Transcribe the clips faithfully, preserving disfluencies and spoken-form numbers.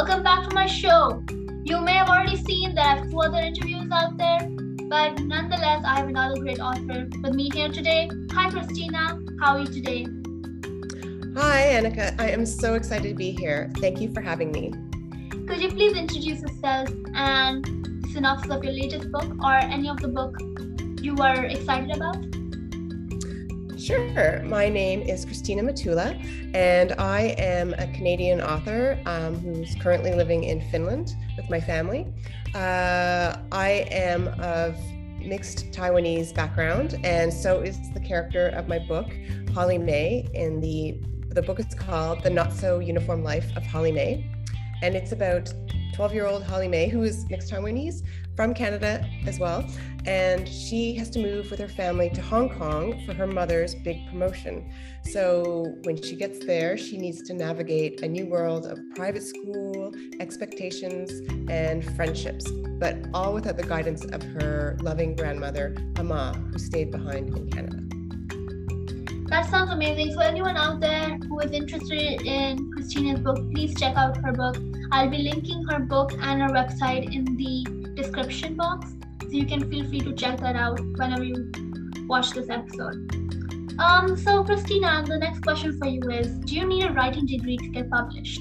welcome back to my show. You may have already seen that I have two other interviews out there, but nonetheless, I have another great author with me here today. Hi, Christina. How are you today? Hi, Annika. I am so excited to be here. Thank you for having me. Could you please introduce yourself and the synopsis of your latest book or any of the book you are excited about? Sure. My name is Christina Matula, and I am a Canadian author um, who's currently living in Finland with my family. Uh, I am of mixed Taiwanese background, and so is the character of my book, Holly May. In the, the book is called The Not-So-Uniform Life of Holly May, and it's about twelve-year-old Holly May, who is mixed Taiwanese, from Canada as well, and she has to move with her family to Hong Kong for her mother's big promotion. So when she gets there, she needs to navigate a new world of private school, expectations, and friendships, but all without the guidance of her loving grandmother, Ama, who stayed behind in Canada. That sounds amazing. So anyone out there who is interested in Christina's book, please check out her book. I'll be linking her book and her website in the description box, so you can feel free to check that out whenever you watch this episode. Um, so Christina, the next question for you is, do you need a writing degree to get published?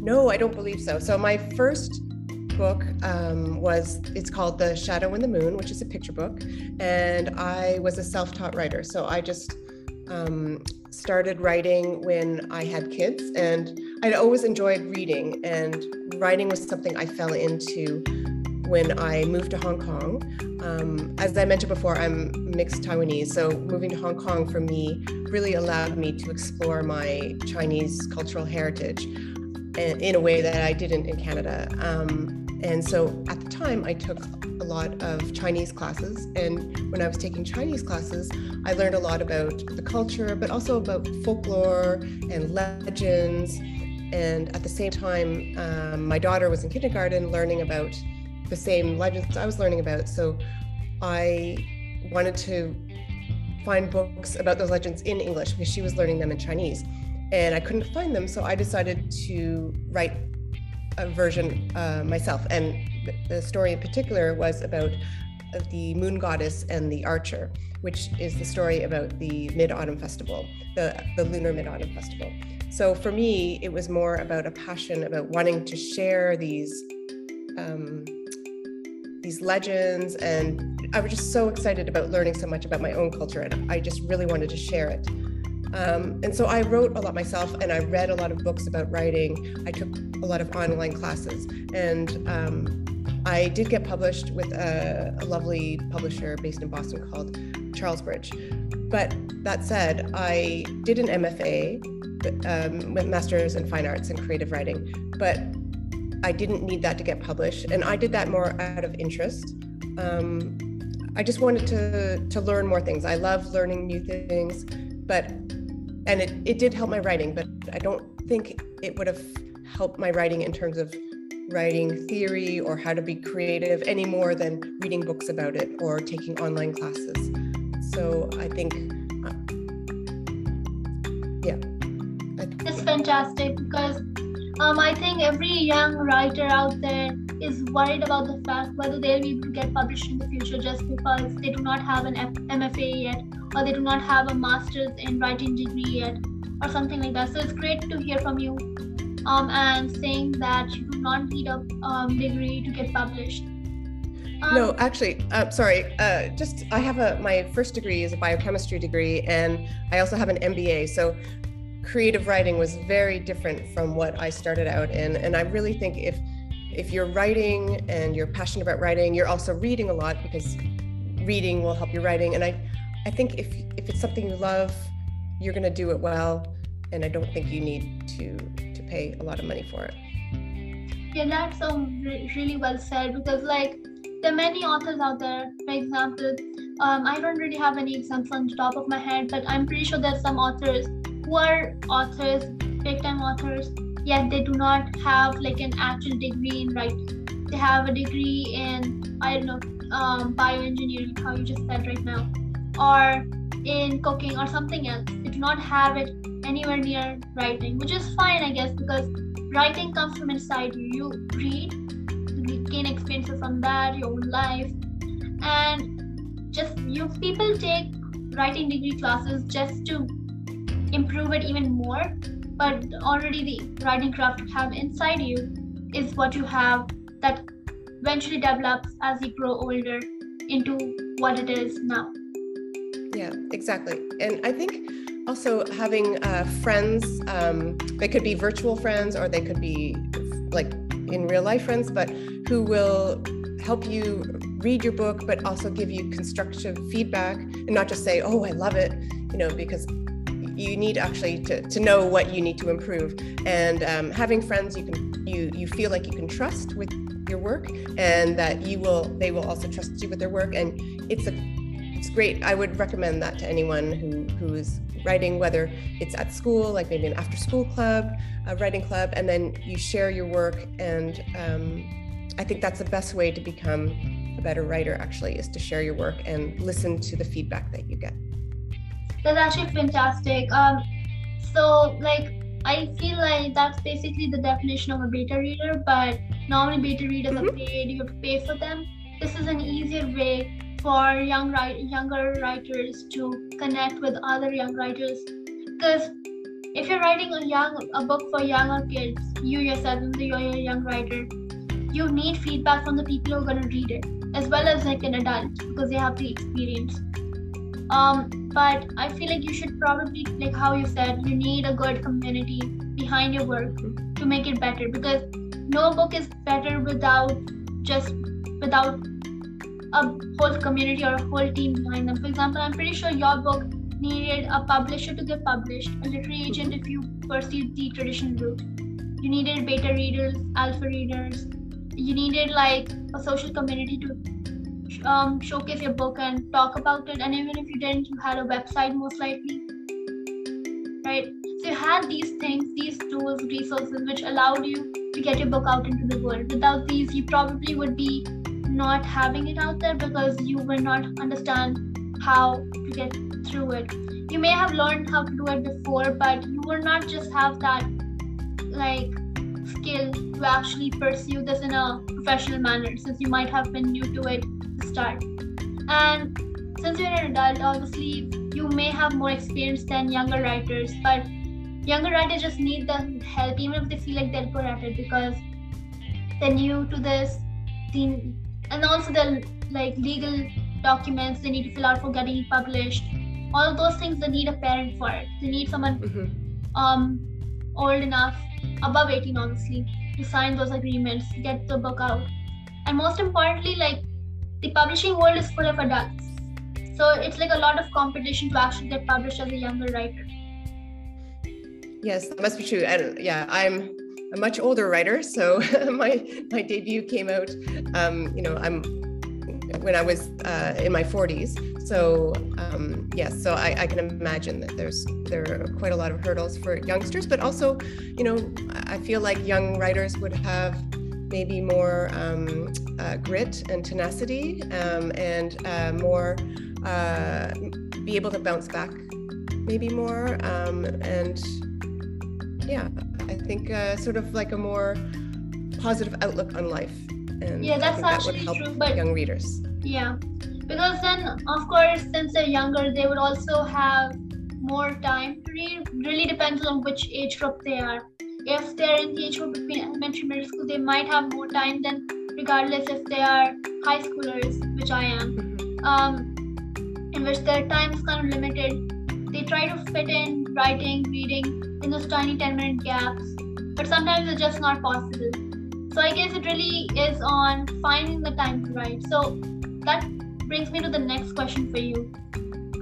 No, I don't believe so. So my first book um, was, it's called The Shadow in the Moon, which is a picture book, and I was a self-taught writer. So I just um, started writing when I had kids, and I'd always enjoyed reading, and writing was something I fell into when I moved to Hong Kong. Um, as I mentioned before, I'm mixed Taiwanese, so moving to Hong Kong for me really allowed me to explore my Chinese cultural heritage in a way that I didn't in Canada. Um, and so at the time, I took a lot of Chinese classes, and when I was taking Chinese classes, I learned a lot about the culture, but also about folklore and legends. And at the same time, um, my daughter was in kindergarten learning about the same legends I was learning about. So I wanted to find books about those legends in English because she was learning them in Chinese and I couldn't find them. So I decided to write a version uh, myself. And the story in particular was about the moon goddess and the archer, which is the story about the Mid-Autumn Festival, the, the Lunar Mid-Autumn Festival. So for me, it was more about a passion about wanting to share these um, these legends, and I was just so excited about learning so much about my own culture, and I just really wanted to share it. Um, and so I wrote a lot myself, and I read a lot of books about writing. I took a lot of online classes, and um, I did get published with a, a lovely publisher based in Boston called Charlesbridge. But that said, I did an M F A, Um, with Masters in Fine Arts and Creative Writing, but I didn't need that to get published, and I did that more out of interest. Um, I just wanted to to learn more things. I love learning new things, but and it, it did help my writing, but I don't think it would have helped my writing in terms of writing theory or how to be creative any more than reading books about it or taking online classes. So I think, uh, yeah. It's fantastic because um, I think every young writer out there is worried about the fact whether they'll be able to get published in the future just because they do not have an M F A yet, or they do not have a master's in writing degree yet, or something like that. So it's great to hear from you um, and saying that you do not need a um, degree to get published. Um, no, actually, uh, sorry, uh, just I have a, my first degree is a biochemistry degree, and I also have an M B A. So creative writing was very different from what I started out in. And I really think if if you're writing and you're passionate about writing, you're also reading a lot because reading will help your writing. And I, I think if if it's something you love, you're going to do it well. And I don't think you need to, to pay a lot of money for it. Yeah, that's um, really well said, because like there are many authors out there, for example, um, I don't really have any examples on the top of my head, but I'm pretty sure there's some authors who are authors, big-time authors, yet they do not have like an actual degree in writing. They have a degree in, I don't know, um, bioengineering, how you just said right now, or in cooking or something else. They do not have it anywhere near writing, which is fine, I guess, because Writing comes from inside you. You read, you gain experiences on that, your own life, and just you people take writing degree classes just to improve it even more, but already the writing craft you have inside you is what you have that eventually develops as you grow older into what it is now. Yeah, exactly. And I think also having uh, friends, um, they could be virtual friends or they could be like in real life friends, but who will help you read your book, but also give you constructive feedback and not just say, oh, I love it, you know, because you need actually to, to know what you need to improve. And um, having friends you can you you feel like you can trust with your work, and that you will they will also trust you with their work. And it's a it's great. I would recommend that to anyone who who is writing, whether it's at school, like maybe an after school club, a writing club, and then you share your work. And um, I think that's the best way to become a better writer, actually, is to share your work and listen to the feedback that you get. That's actually fantastic. Um, so like, I feel like that's basically the definition of a beta reader, but normally beta readers mm-hmm. are paid, you have to pay for them. This is an easier way for young write- younger writers to connect with other young writers, because if you're writing a young a book for younger kids, you yourself, you're a young writer, you need feedback from the people who are going to read it, as well as like an adult, because they have the experience. Um, but I feel like you should probably, like how you said, you need a good community behind your work to make it better, because no book is better without just without a whole community or a whole team behind them. For example, I'm pretty sure your book needed a publisher to get published, a literary agent if you pursued the traditional route. You needed beta readers, alpha readers. You needed like a social community to um, showcase your book and talk about it. And even if you didn't, you had a website most likely, right? So you had these things, these tools, resources, which allowed you to get your book out into the world. Without these, you probably would be not having it out there, because you will not understand how to get through it. You may have learned how to do it before, but you will not just have that like skill to actually pursue this in a professional manner, since you might have been new to it to start. And since you're an adult, obviously you may have more experience than younger writers, but younger writers just need the help, even if they feel like they're good at it, because they're new to this thing. And also the like legal documents they need to fill out for getting it published. All of those things, they need a parent for it. They need someone mm-hmm. um, old enough, above eighteen obviously, to sign those agreements, get the book out. And most importantly, like the publishing world is full of adults. So it's like a lot of competition to actually get published as a younger writer. Yes, that must be true. And yeah, I'm a much older writer, so my my debut came out, um, you know, I'm when I was uh, in my forties. So um, yes, yeah, so I, I can imagine that there's there are quite a lot of hurdles for youngsters, but also, you know, I feel like young writers would have maybe more um, uh, grit and tenacity, um, and uh, more uh, be able to bounce back, maybe more, um, and yeah. I think uh, sort of like a more positive outlook on life, and yeah, that's actually that would help true, but young readers. Yeah, because then of course, since they're younger, they would also have more time to read. Really depends on which age group they are. If they're in the age group between elementary and middle school, they might have more time than regardless if they are high schoolers, which I am, mm-hmm. um, in which their time is kind of limited. They try to fit in writing, reading in those tiny ten minute gaps, but sometimes it's just not possible. So I guess it really is on finding the time to write. So that brings me to the next question for you.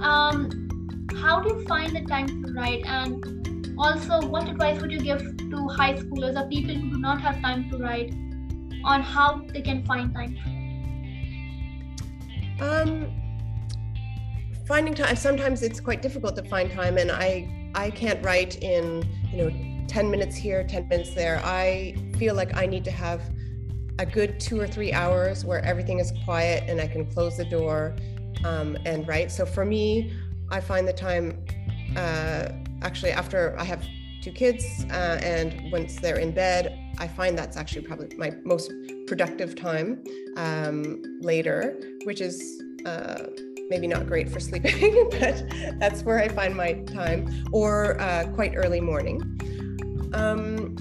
Um, how do you find the time to write? And also, what advice would you give to high schoolers or people who do not have time to write on how they can find time to write? Um, finding time, sometimes it's quite difficult to find time, and I I can't write in, you know, ten minutes here, ten minutes there. I feel like I need to have a good two or three hours where everything is quiet and I can close the door um, and write. So for me, I find the time, uh, actually after I have two kids, uh, and once they're in bed, I find that's actually probably my most productive time um, later, which is uh, maybe not great for sleeping, but that's where I find my time, or uh, quite early morning. Um,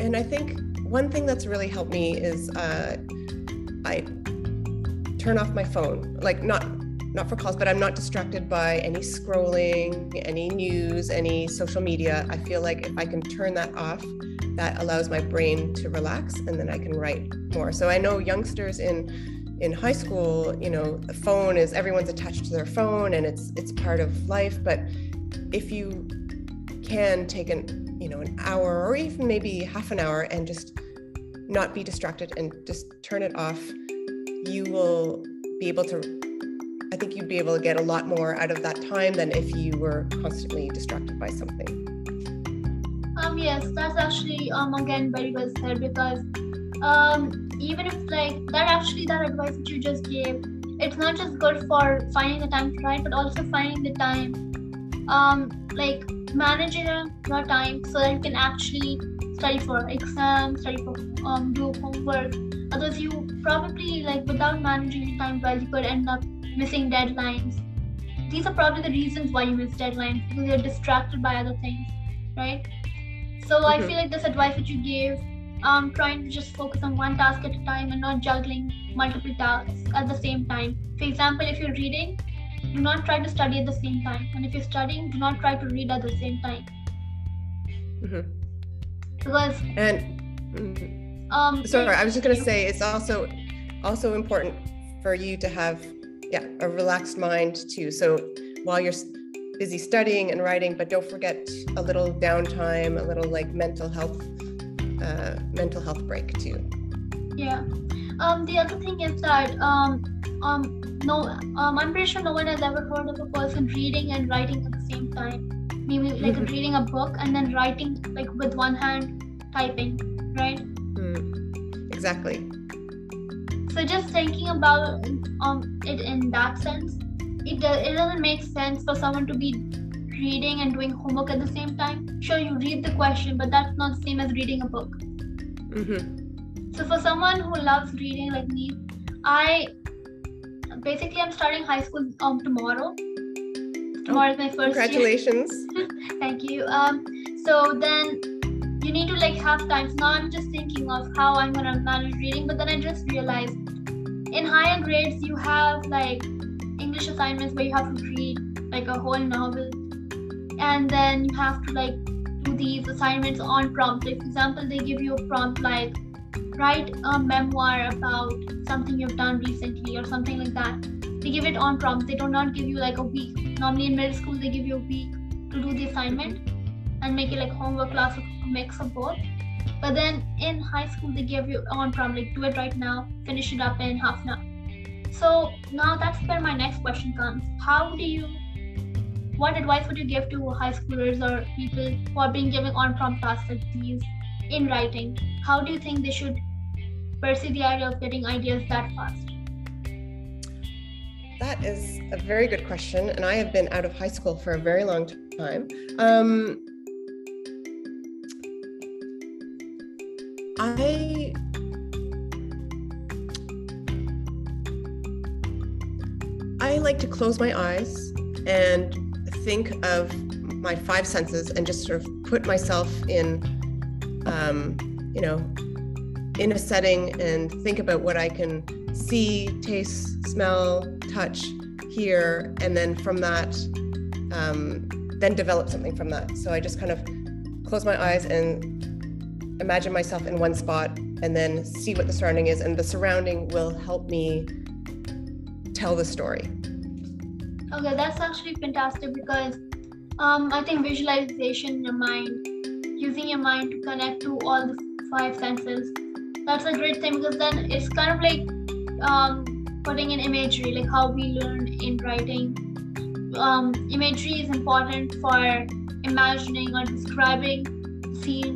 and I think one thing that's really helped me is uh, I turn off my phone, like not not for calls, but I'm not distracted by any scrolling, any news, any social media. I feel like if I can turn that off, that allows my brain to relax, and then I can write more. So I know youngsters in in high school, you know, the phone is, everyone's attached to their phone, and it's it's part of life. But if you can take an, you know, an hour or even maybe half an hour and just not be distracted and just turn it off, you will be able to, I think you'd be able to get a lot more out of that time than if you were constantly distracted by something. Um, yes, that's actually, um, again, very well said, because um, even if like that actually that advice that you just gave, it's not just good for finding the time to write, but also finding the time, um, like managing your time so that you can actually study for exams, study for um, do homework. Otherwise, you probably like without managing your time well, you could end up missing deadlines. These are probably the reasons why you miss deadlines, because you're distracted by other things, right? So mm-hmm. I feel like this advice that you gave, um, trying to just focus on one task at a time and not juggling multiple tasks at the same time. For example, if you're reading, do not try to study at the same time. And if you're studying, do not try to read at the same time. Mm-hmm. Because... And, mm-hmm. um, sorry, I was just going to say, it's also, also important for you to have yeah, a relaxed mind too. So while you're... busy studying and writing, but don't forget a little downtime, a little like mental health, uh, mental health break too. Yeah. Um. The other thing is that um, um, no, um, I'm pretty sure no one has ever heard of a person reading and writing at the same time. Maybe like mm-hmm. reading a book and then writing like with one hand, typing, right? Mm. Exactly. So just thinking about um it in that sense. It, it doesn't make sense for someone to be reading and doing homework at the same time. Sure, you read the question, but that's not the same as reading a book. Mm-hmm. So for someone who loves reading like me, I basically I'm starting high school um, tomorrow. Tomorrow oh, is my first congratulations. Year. Congratulations. Thank you. Um, so then you need to like have time. So now I'm just thinking of how I'm going to manage reading, but then I just realized in higher grades you have like English assignments where you have to read like a whole novel, and then you have to like do these assignments on prompts. Like, for example, they give you a prompt like write a memoir about something you've done recently or something like that. They give it on prompts. They do not give you like a week. Normally in middle school they give you a week to do the assignment and make it like homework, class, a mix of both. But then in high school they give you on prompt like do it right now, finish it up in half an hour. So now that's where my next question comes. How do you, what advice would you give to high schoolers or people who are being given on-prompt tasks like these in writing? How do you think they should pursue the idea of getting ideas that fast? That is a very good question, and I have been out of high school for a very long time. Um, I... I like to close my eyes and think of my five senses and just sort of put myself in, um, you know, in a setting and think about what I can see, taste, smell, touch, hear, and then from that, um, then develop something from that. So I just kind of close my eyes and imagine myself in one spot and then see what the surrounding is, and the surrounding will help me tell the story. Okay, that's actually fantastic, because um, I think visualization in your mind, using your mind to connect to all the five senses, that's a great thing, because then it's kind of like um, putting in imagery, like how we learn in writing. Um, imagery is important for imagining or describing the scene.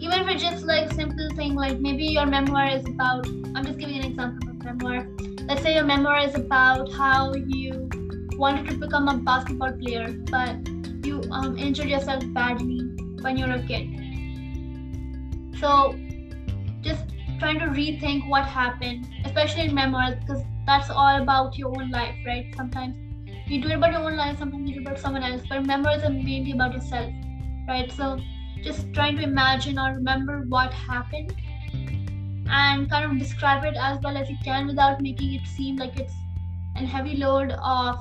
Even if it's just like simple thing, like maybe your memoir is about, I'm just giving an example of memoir. Let's say your memoir is about how you wanted to become a basketball player, but you um, injured yourself badly when you're a kid. So just trying to rethink what happened, especially in memoirs, because that's all about your own life, right? Sometimes you do it about your own life, sometimes you do it about someone else, but memoirs are mainly about yourself, right? So just trying to imagine or remember what happened and kind of describe it as well as you can without making it seem like it's a heavy load of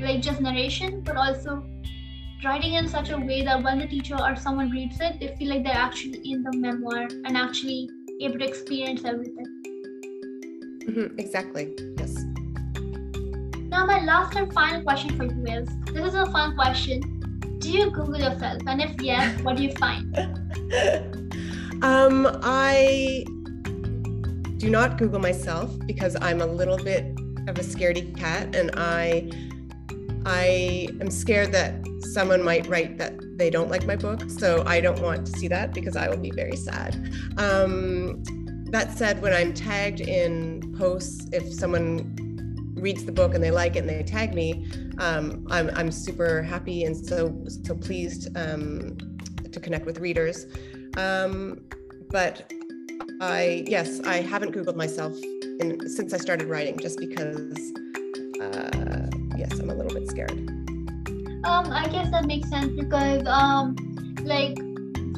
like just narration, but also writing in such a way that when the teacher or someone reads it, they feel like they're actually in the memoir and actually able to experience everything. Mm-hmm, exactly, yes. Now my last and final question for you is, this is a fun question. Do you Google yourself? And if yes, what do you find? um, I do not Google myself because I'm a little bit of a scaredy cat, and I I am scared that someone might write that they don't like my book, so I don't want to see that because I will be very sad. Um, that said, when I'm tagged in posts, if someone reads the book and they like it and they tag me, um, I'm, I'm super happy and so so pleased um, to connect with readers. Um, but I yes, I haven't Googled myself in, since I started writing, just because. Uh, Yes, I'm a little bit scared. Um, I guess that makes sense because, um, like,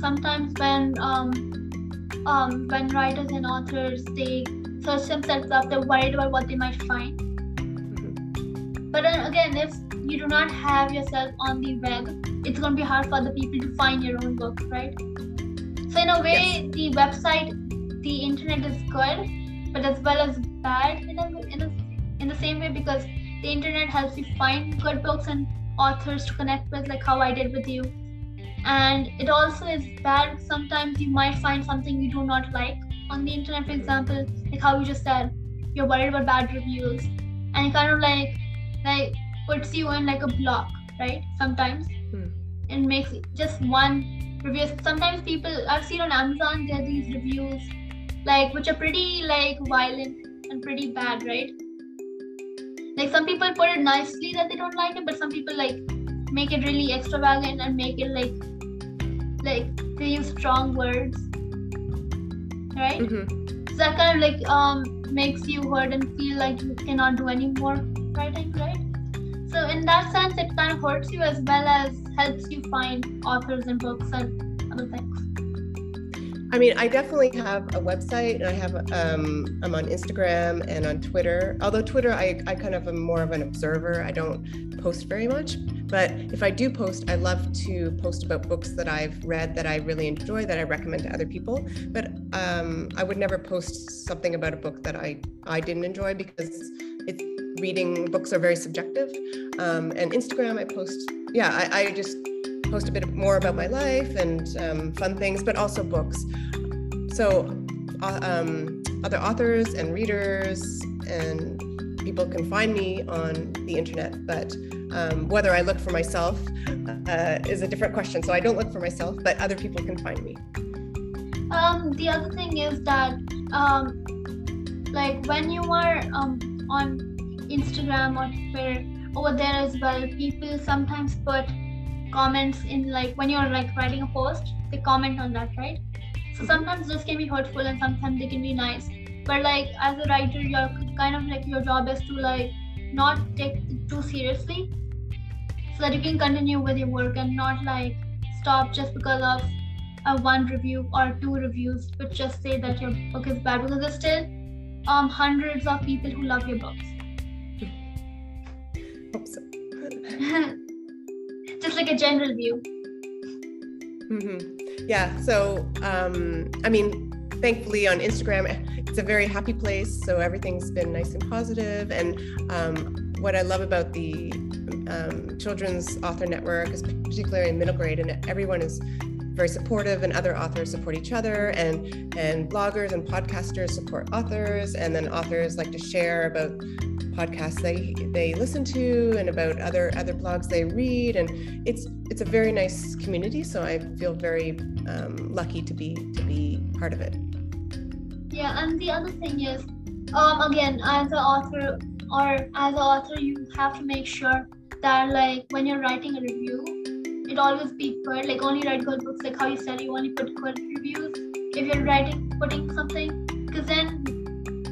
sometimes when um, um, when writers and authors, they search themselves up, they're worried about what they might find. Mm-hmm. But then again, if you do not have yourself on the web, it's going to be hard for other people to find your own book, right? So in a way, yes. The website, the internet is good, but as well as bad in a, in a, in the same way, because the internet helps you find good books and authors to connect with, like how I did with you. And it also is bad. Sometimes you might find something you do not like on the internet, for example, like how you just said, you're worried about bad reviews. And it kind of like, like puts you in like a block, right? Sometimes hmm. it makes just one review. Sometimes people, I've seen on Amazon, there are these reviews, like, which are pretty like violent and pretty bad, right? Like some people put it nicely that they don't like it, but some people like make it really extravagant and make it like, like they use strong words, right? Mm-hmm. So that kind of like um makes you hurt and feel like you cannot do any more writing, right? So in that sense, it kind of hurts you as well as helps you find authors and books and other things. I mean, I definitely have a website, and I have um, I'm on Instagram and on Twitter. Although Twitter, I, I kind of am more of an observer. I don't post very much, but if I do post, I love to post about books that I've read that I really enjoy, that I recommend to other people. But um, I would never post something about a book that I I didn't enjoy, because it's reading books are very subjective. Um, and Instagram, I post yeah, I, I just. post a bit more about my life and um, fun things, but also books. So uh, um, other authors and readers and people can find me on the internet, but um, whether I look for myself uh, is a different question. So I don't look for myself, but other people can find me. Um, the other thing is that um, like when you are um, on Instagram or Twitter, over there as well, people sometimes put comments in, like when you're like writing a post, they comment on that, right? So sometimes this can be hurtful and sometimes they can be nice, but like as a writer, you're kind of like your job is to like not take it too seriously so that you can continue with your work and not like stop just because of a one review or two reviews which just say that your book is bad, because there's still um hundreds of people who love your books. Hope so. Just like a general view. Mm-hmm. Yeah, so um, I mean, thankfully on Instagram, it's a very happy place. So everything's been nice and positive. And um, what I love about the um, Children's Author Network is particularly in middle grade, and everyone is very supportive, and other authors support each other, and, and bloggers and podcasters support authors. And then authors like to share about podcasts they they listen to and about other other blogs they read, and it's it's a very nice community, so I feel very um, lucky to be to be part of it. Yeah, and the other thing is, um, again, as an author or as an author, you have to make sure that like when you're writing a review, should always be good, like only write good books, like how you said, you only put good reviews if you're writing, putting something, because then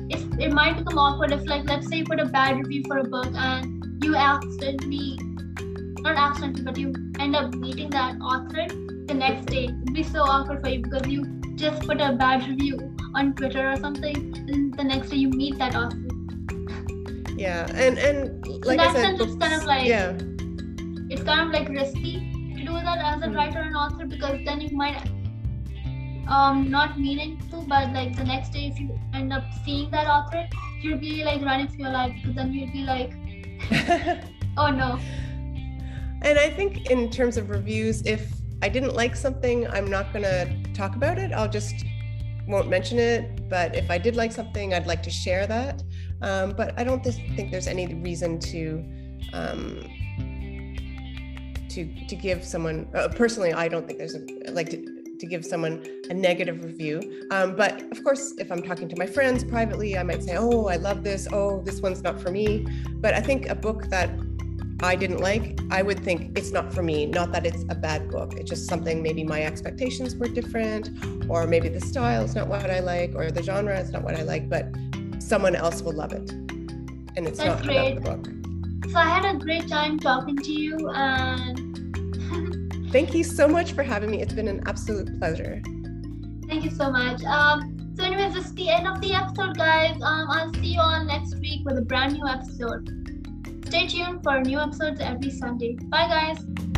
it's, it might become awkward if, like, let's say you put a bad review for a book and you accidentally, not accidentally, but you end up meeting that author the next day. It'd be so awkward for you because you just put a bad review on Twitter or something, and the next day you meet that author. Yeah, and, and like so I said, it's kind of like, yeah. It's kind of like risky to do that as a writer and author, because then you might um not meaning to, but like the next day if you end up seeing that author, you'll be like running for your life, because then you'd be like, oh no. And I think in terms of reviews, if I didn't like something, I'm not gonna talk about it. I'll just won't mention it. But if I did like something, I'd like to share that. Um, but I don't th- think there's any reason to um, to to give someone uh, personally. I don't think there's a, like to, to give someone a negative review. Um, but of course, if I'm talking to my friends privately, I might say, "Oh, I love this. Oh, this one's not for me." But I think a book that I didn't like, I would think it's not for me. Not that it's a bad book. It's just something maybe my expectations were different, or maybe the style is not what I like, or the genre is not what I like. But someone else will love it, and it's That's not great. About the book. So I had a great time talking to you, and thank you so much for having me. It's been an absolute pleasure. Thank you so much. Um, so anyways, this is the end of the episode, guys. Um, I'll see you all next week with a brand new episode. Stay tuned for new episodes every Sunday. Bye, guys.